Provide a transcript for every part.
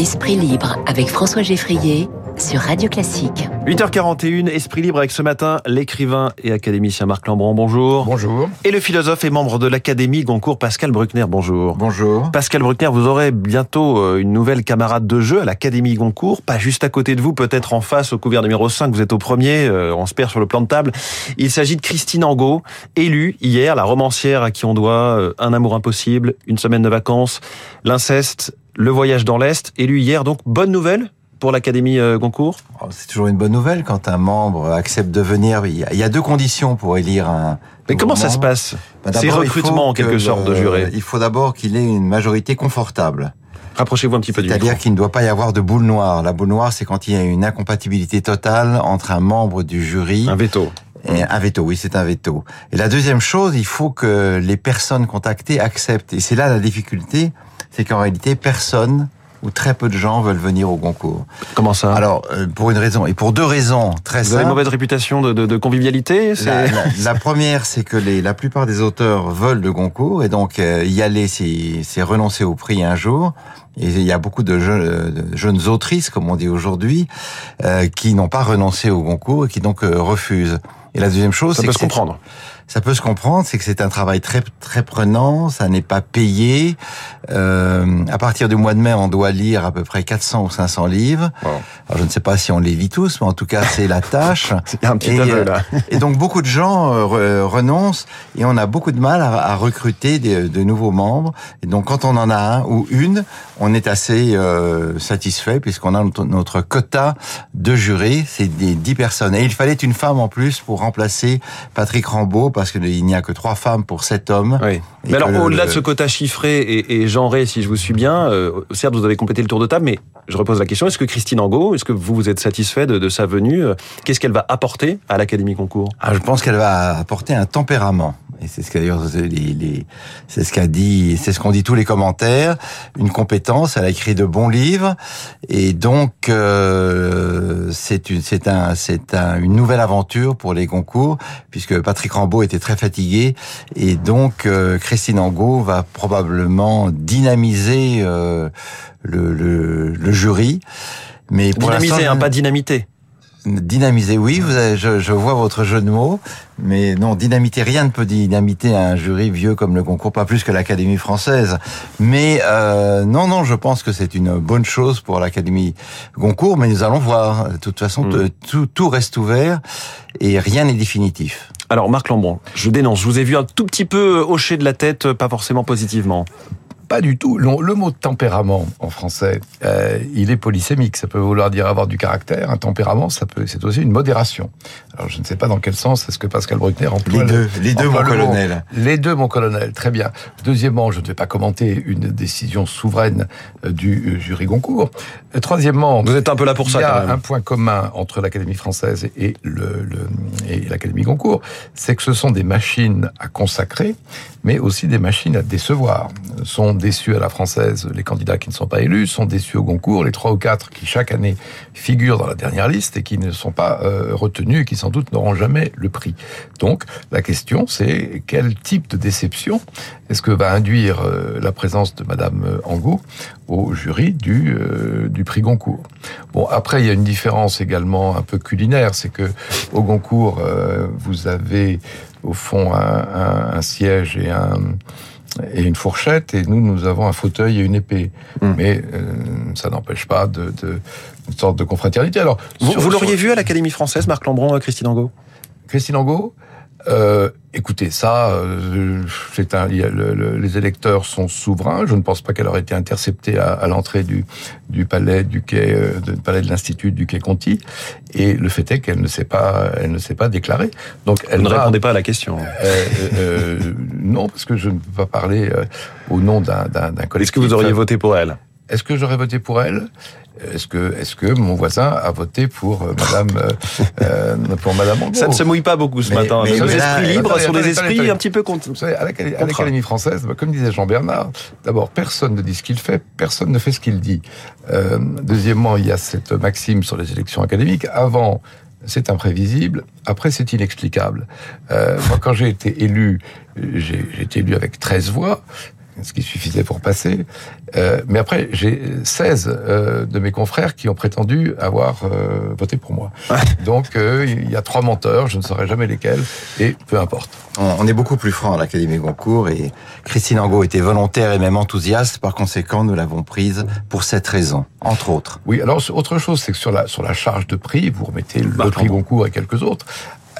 Esprit Libre avec François Geffrier sur Radio Classique. 8h41, Esprit Libre avec ce matin l'écrivain et académicien Marc Lambron, bonjour. Bonjour. Et le philosophe et membre de l'Académie Goncourt, Pascal Bruckner, bonjour. Bonjour. Pascal Bruckner, vous aurez bientôt une nouvelle camarade de jeu à l'Académie Goncourt, pas juste à côté de vous, peut-être en face, au couvert numéro 5, vous êtes au premier, on se perd sur le plan de table. Il s'agit de Christine Angot, élue hier, la romancière à qui on doit Un amour impossible, Une semaine de vacances, L'inceste, Le Voyage dans l'Est, élue hier, donc bonne nouvelle pour l'Académie Goncourt ? C'est toujours une bonne nouvelle quand un membre accepte de venir. Il y a deux conditions pour élire un... Mais comment ça se passe ? C'est recrutement en quelque sorte de juré. Il faut d'abord qu'il ait une majorité confortable. Rapprochez-vous un petit peu du micro. C'est-à-dire qu'il ne doit pas y avoir de boule noire. La boule noire, c'est quand il y a une incompatibilité totale entre un membre du jury... Un veto. Et un veto, oui, c'est un veto. Et la deuxième chose, il faut que les personnes contactées acceptent. Et c'est là la difficulté, c'est qu'en réalité, personne... où très peu de gens veulent venir au Goncourt. Comment ça ? Alors, pour une raison, et pour deux raisons très simples. Vous avez une mauvaise réputation de convivialité ? La première, c'est que la plupart des auteurs veulent le Goncourt, et donc y aller, c'est renoncer au prix un jour. Et il y a beaucoup de jeunes autrices, comme on dit aujourd'hui, qui n'ont pas renoncé au Goncourt et qui donc refusent. Et la deuxième chose, c'est que... Ça peut se comprendre. Ça peut se comprendre, c'est que c'est un travail très très prenant, ça n'est pas payé. À partir du mois de mai, on doit lire à peu près 400 ou 500 livres. Wow. Alors, je ne sais pas si on les lit tous, mais en tout cas, c'est la tâche. C'est un petit aveu, là. Et donc, beaucoup de gens renoncent et on a beaucoup de mal à recruter de nouveaux membres. Et donc, quand on en a un ou une, on est assez satisfait puisqu'on a notre quota de jurés, c'est des 10 personnes. Et il fallait une femme en plus pour remplacer Patrick Rambaud, parce qu'il n'y a que 3 femmes pour 7 hommes. Oui. Mais alors, au-delà de ce quota chiffré et genré, si je vous suis bien, certes, vous avez complété le tour de table, mais je repose la question, est-ce que Christine Angot, est-ce que vous êtes satisfait de sa venue ? Qu'est-ce qu'elle va apporter à l'Académie Goncourt ? Je pense qu'elle va apporter un tempérament. Et c'est ce qu'ailleurs, c'est ce qu'a dit, c'est ce qu'ont dit tous les commentaires. Une compétence, elle a écrit de bons livres, et donc c'est une nouvelle aventure pour les Goncourt, puisque Patrick Rambaud était très fatigué, et donc Christine Angot va probablement dynamiser le jury. Mais pour dynamiser, pas dynamiter. Dynamiser, oui, je vois votre jeu de mots, mais non, dynamiter, rien ne peut dynamiter un jury vieux comme le Goncourt, pas plus que l'Académie française. Mais non, je pense que c'est une bonne chose pour l'Académie Goncourt, mais nous allons voir. De toute façon, tout reste ouvert et rien n'est définitif. Alors, Marc Lambron, je dénonce, je vous ai vu un tout petit peu hocher de la tête, pas forcément positivement. Pas du tout. Le mot tempérament en français, il est polysémique. Ça peut vouloir dire avoir du caractère. Un tempérament, c'est aussi une modération. Alors, je ne sais pas dans quel sens est-ce que Pascal Bruckner emploie les deux, mon colonel. Les deux, mon colonel. Très bien. Deuxièmement, je ne vais pas commenter une décision souveraine du jury Goncourt. Troisièmement, vous êtes un peu là pour ça. Il y a un point commun entre l'Académie française et et l'Académie Goncourt, c'est que ce sont des machines à consacrer, mais aussi des machines à décevoir. Sont déçus à la française, les candidats qui ne sont pas élus, sont déçus au Goncourt, les 3 ou 4 qui chaque année figurent dans la dernière liste et qui ne sont pas retenus et qui sans doute n'auront jamais le prix. Donc la question c'est quel type de déception est-ce que va induire la présence de Madame Angot au jury du prix Goncourt. Bon, après il y a une différence également un peu culinaire, c'est que au Goncourt vous avez au fond un siège et une fourchette, et nous avons un fauteuil et une épée. Mais ça n'empêche pas une sorte de confraternité. Alors, vous l'auriez vu à l'Académie française, Marc Lambron, Christine Angot ? Christine Angot ? Écoutez, ça, les électeurs sont souverains. Je ne pense pas qu'elle aurait été interceptée à l'entrée du palais palais de l'Institut du Quai Conti. Et le fait est qu'elle ne s'est pas déclarée. Donc, elle ne répondait pas à la question. Non, parce que je ne peux pas parler au nom d'un collègue. Est-ce que vous auriez voté pour elle ? Est-ce que j'aurais voté pour elle ? Est-ce que mon voisin a voté pour Madame Angot ? Ça ne se mouille pas beaucoup ce matin. Mais les esprits libres sont des esprits un petit peu contre. Vous savez, à l'Académie française, comme disait Jean Bernard, d'abord, personne ne dit ce qu'il fait, personne ne fait ce qu'il dit. Deuxièmement, il y a cette maxime sur les élections académiques. Avant, c'est imprévisible. Après, c'est inexplicable. Moi, quand j'ai été élu avec 13 voix. ce qui suffisait pour passer. Mais après, j'ai 16 de mes confrères qui ont prétendu avoir voté pour moi. Donc, il y a 3 menteurs, je ne saurais jamais lesquels, et peu importe. On est beaucoup plus franc à l'Académie Goncourt, et Christine Angot était volontaire et même enthousiaste, par conséquent, nous l'avons prise pour cette raison, entre autres. Oui, alors, autre chose, c'est que sur la charge de prix, vous remettez le prix Goncourt et quelques autres.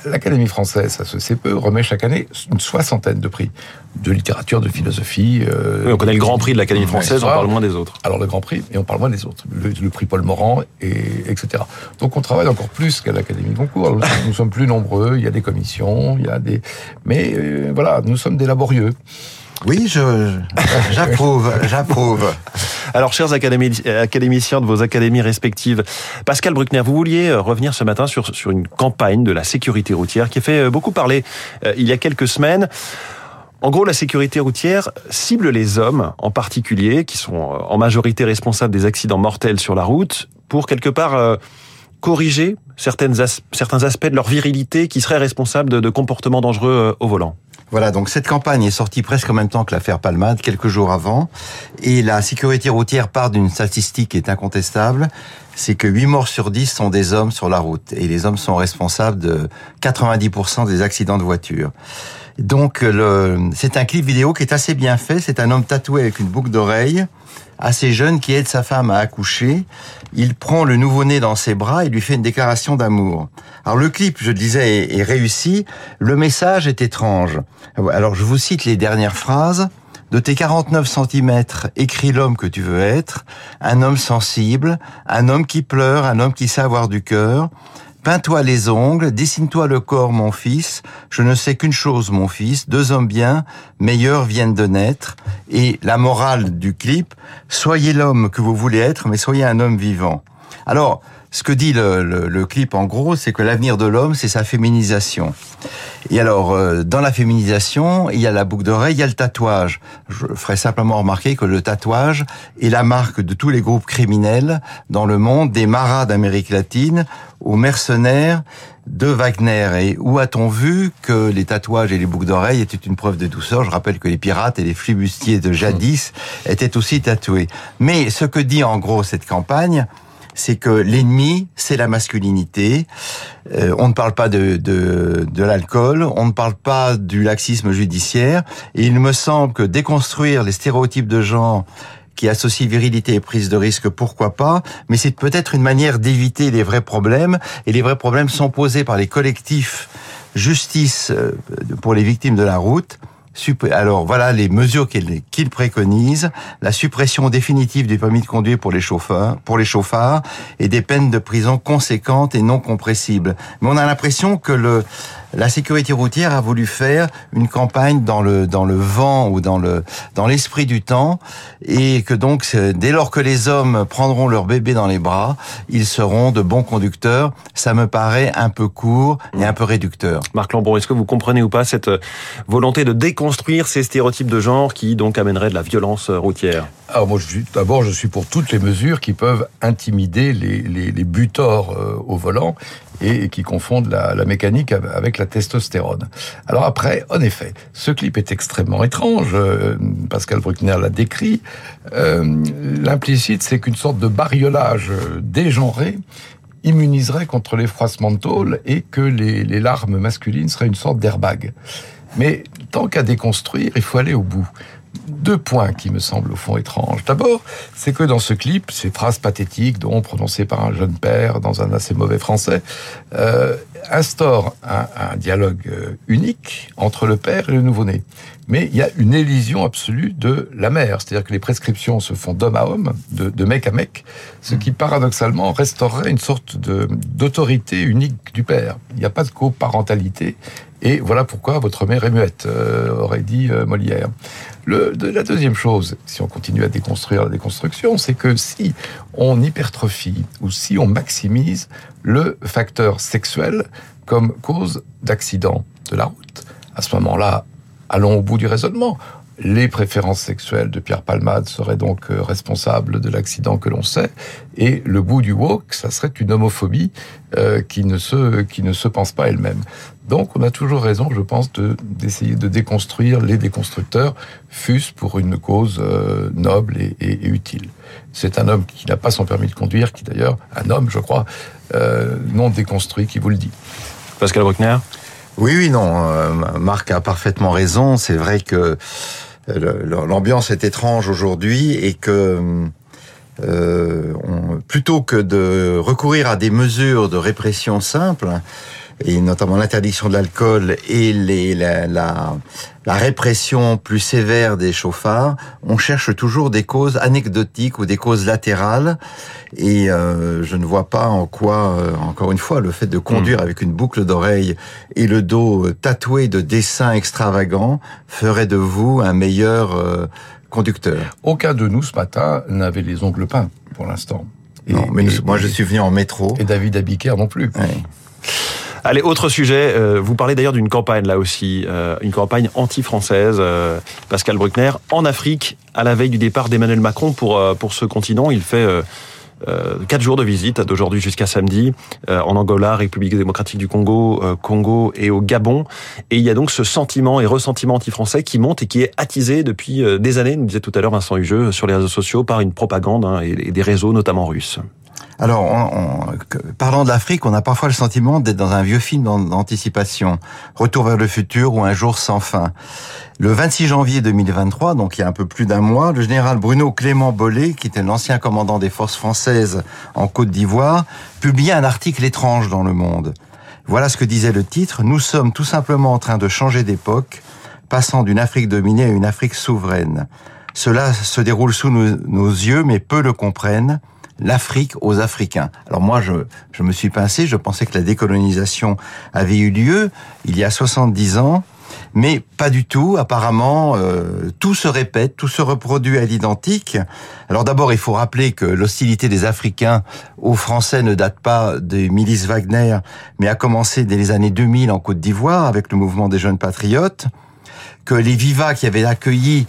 L'Académie française, ça se sait peu, remet chaque année une 60aine de prix de littérature, de philosophie. Oui, on connaît le Grand Prix de l'Académie française, on parle moins des autres. Alors le Grand Prix, et on parle moins des autres. Le prix Paul Morand, etc. Donc on travaille encore plus qu'à l'Académie Goncourt. Nous sommes plus nombreux, il y a des commissions, il y a des... Mais voilà, nous sommes des laborieux. Oui, j'approuve. Alors, chers académiciens de vos académies respectives, Pascal Bruckner, vous vouliez revenir ce matin sur une campagne de la sécurité routière qui a fait beaucoup parler il y a quelques semaines. En gros, la sécurité routière cible les hommes, en particulier, qui sont en majorité responsables des accidents mortels sur la route, pour quelque part corriger certains aspects de leur virilité qui seraient responsables de comportements dangereux au volant. Voilà, donc cette campagne est sortie presque en même temps que l'affaire Palmade, quelques jours avant. Et la sécurité routière part d'une statistique qui est incontestable, c'est que 8 morts sur 10 sont des hommes sur la route. Et les hommes sont responsables de 90% des accidents de voiture. Donc c'est un clip vidéo qui est assez bien fait, c'est un homme tatoué avec une boucle d'oreille, assez jeune, qui aide sa femme à accoucher. Il prend le nouveau-né dans ses bras et lui fait une déclaration d'amour. Alors le clip, je le disais, est réussi. Le message est étrange. Alors je vous cite les dernières phrases. « De tes 49 centimètres, écris l'homme que tu veux être. Un homme sensible, un homme qui pleure, un homme qui sait avoir du cœur. Peins-toi les ongles, dessine-toi le corps, mon fils. Je ne sais qu'une chose, mon fils. 2 hommes bien, meilleurs viennent de naître. » Et la morale du clip, « Soyez l'homme que vous voulez être, mais soyez un homme vivant. » Alors, ce que dit le clip, en gros, c'est que l'avenir de l'homme, c'est sa féminisation. Et alors, dans la féminisation, il y a la boucle d'oreille, il y a le tatouage. Je ferai simplement remarquer que le tatouage est la marque de tous les groupes criminels dans le monde, des maras d'Amérique latine aux mercenaires de Wagner. Et où a-t-on vu que les tatouages et les boucles d'oreilles étaient une preuve de douceur? Je rappelle que les pirates et les flibustiers de jadis étaient aussi tatoués. Mais ce que dit en gros cette campagne, c'est que l'ennemi, c'est la masculinité. On ne parle pas de l'alcool, on ne parle pas du laxisme judiciaire. Et il me semble que déconstruire les stéréotypes de genre qui associent virilité et prise de risque, pourquoi pas, mais c'est peut-être une manière d'éviter les vrais problèmes. Et les vrais problèmes sont posés par les collectifs justice pour les victimes de la route. Alors voilà les mesures qu'il préconise: la suppression définitive du permis de conduire pour les chauffards et des peines de prison conséquentes et non compressibles. Mais on a l'impression que la sécurité routière a voulu faire une campagne dans le vent ou dans l'esprit du temps, et que donc dès lors que les hommes prendront leur bébé dans les bras, ils seront de bons conducteurs. Ça me paraît un peu court et un peu réducteur. Marc Lambron, est-ce que vous comprenez ou pas cette volonté de déconstruire ces stéréotypes de genre qui donc amèneraient de la violence routière? Alors moi, je suis pour toutes les mesures qui peuvent intimider les butors au volant et qui confondent la mécanique avec la testostérone. Alors après, en effet, ce clip est extrêmement étrange, Pascal Bruckner l'a décrit. L'implicite, c'est qu'une sorte de bariolage dégenré immuniserait contre l'effacement de tôle et que les larmes masculines seraient une sorte d'airbag. Mais tant qu'à déconstruire, il faut aller au bout. 2 points qui me semblent au fond étranges. D'abord, c'est que dans ce clip, ces phrases pathétiques, dont prononcées par un jeune père dans un assez mauvais français, instaurent un dialogue unique entre le père et le nouveau-né. Mais il y a une élision absolue de la mère, c'est-à-dire que les prescriptions se font d'homme à homme, de mec à mec, ce qui paradoxalement restaurerait une sorte d'autorité unique du père. Il n'y a pas de coparentalité. Et voilà pourquoi votre mère est muette, aurait dit Molière. La deuxième chose, si on continue à déconstruire la déconstruction, c'est que si on hypertrophie ou si on maximise le facteur sexuel comme cause d'accident de la route, à ce moment-là, allons au bout du raisonnement. Les préférences sexuelles de Pierre Palmade seraient donc responsables de l'accident que l'on sait. Et le bout du woke, ça serait une homophobie qui ne se pense pas elle-même. Donc on a toujours raison, je pense, d'essayer de déconstruire les déconstructeurs, fût-ce pour une cause noble et utile. C'est un homme qui n'a pas son permis de conduire, qui d'ailleurs, un homme, je crois, non déconstruit, qui vous le dit. Pascal Bruckner ? Oui, non, Marc a parfaitement raison. C'est vrai que l'ambiance est étrange aujourd'hui et que plutôt que de recourir à des mesures de répression simples, et notamment l'interdiction de l'alcool et la répression plus sévère des chauffards, on cherche toujours des causes anecdotiques ou des causes latérales. Et je ne vois pas en quoi, encore une fois, le fait de conduire avec une boucle d'oreille et le dos tatoué de dessins extravagants ferait de vous un meilleur conducteur. Aucun de nous, ce matin, n'avait les ongles peints, pour l'instant. Moi, je suis venu en métro. Et David Abiker non plus. Ouais. Allez, autre sujet, vous parlez d'ailleurs d'une campagne là aussi, une campagne anti-française, Pascal Bruckner, en Afrique, à la veille du départ d'Emmanuel Macron pour ce continent. Il fait 4 jours de visite, d'aujourd'hui jusqu'à samedi, en Angola, République démocratique du Congo, Congo et au Gabon. Et il y a donc ce sentiment et ressentiment anti-français qui monte et qui est attisé depuis des années, nous disait tout à l'heure Vincent Hugeux, sur les réseaux sociaux, par une propagande et des réseaux, notamment russes. Alors, parlant de l'Afrique, on a parfois le sentiment d'être dans un vieux film d'anticipation. Retour vers le futur ou un jour sans fin. Le 26 janvier 2023, donc il y a un peu plus d'un mois, le général Bruno Clément Bollé, qui était l'ancien commandant des forces françaises en Côte d'Ivoire, publiait un article étrange dans Le Monde. Voilà ce que disait le titre. « Nous sommes tout simplement en train de changer d'époque, passant d'une Afrique dominée à une Afrique souveraine. Cela se déroule sous nos yeux, mais peu le comprennent. L'Afrique aux Africains. » Alors moi, je me suis pincé, je pensais que la décolonisation avait eu lieu il y a 70 ans, mais pas du tout. Apparemment, tout se répète, tout se reproduit à l'identique. Alors d'abord, il faut rappeler que l'hostilité des Africains aux Français ne date pas des milices Wagner, mais a commencé dès les années 2000 en Côte d'Ivoire, avec le mouvement des jeunes patriotes, que les vivas qui avaient accueilli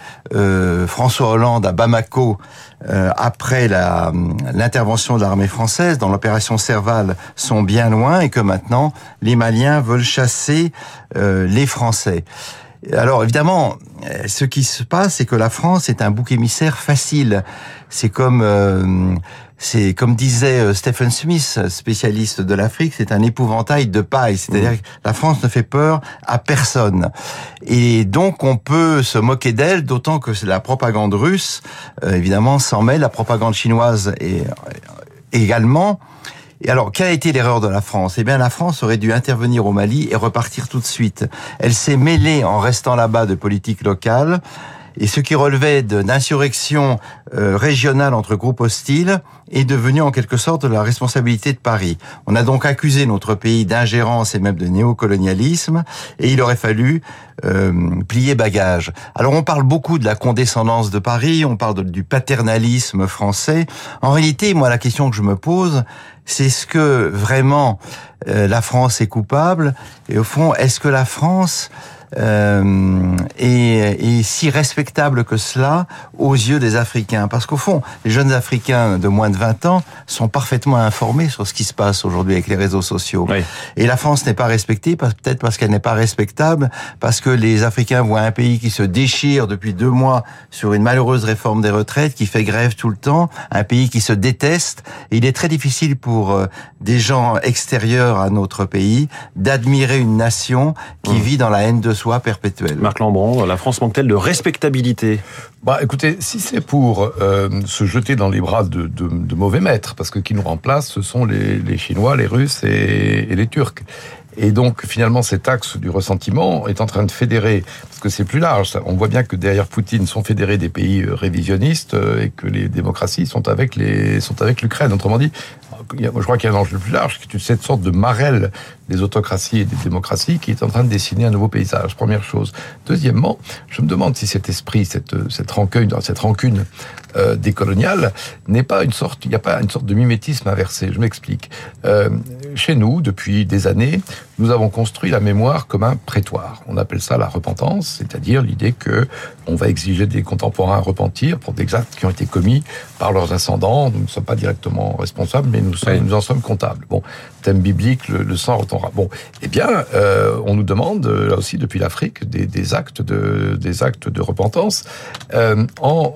François Hollande à Bamako après l'intervention de l'armée française dans l'opération Serval sont bien loin et que maintenant les Maliens veulent chasser les Français. Alors évidemment, ce qui se passe, c'est que la France est un bouc émissaire facile. C'est comme disait Stephen Smith, spécialiste de l'Afrique, c'est un épouvantail de paille. C'est-à-dire que la France ne fait peur à personne. Et donc, on peut se moquer d'elle, d'autant que la propagande russe, évidemment, s'en mêle. La propagande chinoise également. Et alors, quelle a été l'erreur de la France ? Eh bien, la France aurait dû intervenir au Mali et repartir tout de suite. Elle s'est mêlée, en restant là-bas, de politique locale. Et ce qui relevait d'insurrection régionale entre groupes hostiles est devenu en quelque sorte la responsabilité de Paris. On a donc accusé notre pays d'ingérence et même de néocolonialisme, et il aurait fallu plier bagage. Alors on parle beaucoup de la condescendance de Paris, on parle du paternalisme français. En réalité, moi, la question que je me pose, c'est est-ce que vraiment la France est coupable ? Et au fond, est-ce que la France et si respectable que cela aux yeux des Africains? Parce qu'au fond, les jeunes Africains de moins de 20 ans sont parfaitement informés sur ce qui se passe aujourd'hui avec les réseaux sociaux. Oui. Et la France n'est pas respectée, peut-être parce qu'elle n'est pas respectable, parce que les Africains voient un pays qui se déchire depuis 2 mois sur une malheureuse réforme des retraites, qui fait grève tout le temps, un pays qui se déteste. Et il est très difficile pour des gens extérieurs à notre pays d'admirer une nation qui vit dans la haine de soi perpétuelle. Marc Lambron, la France manque-t-elle de respectabilité ? Bah, écoutez, si c'est pour se jeter dans les bras de mauvais maîtres, parce que qui nous remplace, ce sont les Chinois, les Russes et les Turcs. Et donc, finalement, cet axe du ressentiment est en train de fédérer, parce que c'est plus large. On voit bien que derrière Poutine sont fédérés des pays révisionnistes et que les démocraties sont avec l'Ukraine. Autrement dit, je crois qu'il y a un enjeu plus large, qui est cette sorte de marelle des autocraties et des démocraties qui est en train de dessiner un nouveau paysage, première chose. Deuxièmement, je me demande si cet esprit, cette rancune décoloniale n'est pas une sorte, il n'y a pas une sorte de mimétisme inversé. Je m'explique. Chez nous, depuis des années, nous avons construit la mémoire comme un prétoire. On appelle ça la repentance, c'est-à-dire l'idée que on va exiger des contemporains à repentir pour des actes qui ont été commis par leurs ascendants. Nous ne sommes pas directement responsables, mais nous en sommes comptables. Bon, thème biblique, le sang retentira. Bon, eh bien, on nous demande là aussi depuis l'Afrique des actes de repentance en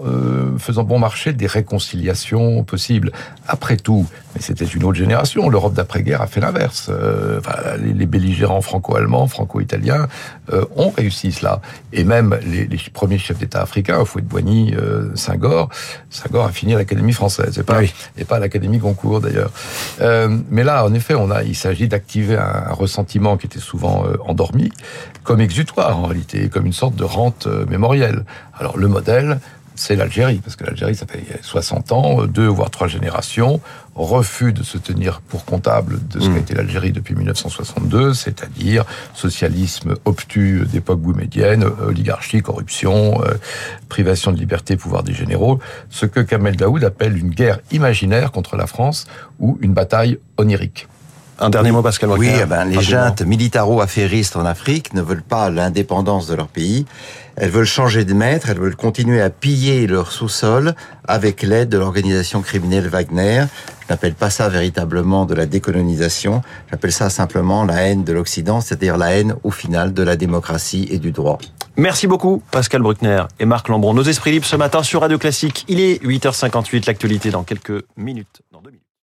faisant bon marché des réconciliations possibles. Après tout, mais c'était une autre génération. L'Europe d'après-guerre a fait l'inverse. Les belligérants franco-allemands, franco-italiens ont réussi cela. Et même les premiers chefs d'État africains, Houphouët-Boigny, Senghor a fini à l'Académie française, et pas à l'Académie Goncourt d'ailleurs. Mais là, en effet, il s'agit d'activer un ressentiment qui était souvent endormi, comme exutoire en réalité, comme une sorte de rente mémorielle. Alors le modèle, c'est l'Algérie, parce que l'Algérie, ça fait 60 ans, 2 voire 3 générations, refus de se tenir pour comptable de ce qu'a été l'Algérie depuis 1962, c'est-à-dire socialisme obtus d'époque boumédienne, oligarchie, corruption, privation de liberté, pouvoir des généraux, ce que Kamel Daoud appelle une guerre imaginaire contre la France, ou une bataille onirique. Un dernier mot, Pascal Bruckner. Oui, les juntes militaro-affairistes en Afrique ne veulent pas l'indépendance de leur pays. Elles veulent changer de maître, elles veulent continuer à piller leur sous-sol avec l'aide de l'organisation criminelle Wagner. Je n'appelle pas ça véritablement de la décolonisation, j'appelle ça simplement la haine de l'Occident, c'est-à-dire la haine, au final, de la démocratie et du droit. Merci beaucoup, Pascal Bruckner et Marc Lambron. Nos esprits libres ce matin sur Radio Classique. Il est 8h58, l'actualité dans quelques minutes, dans 2 minutes.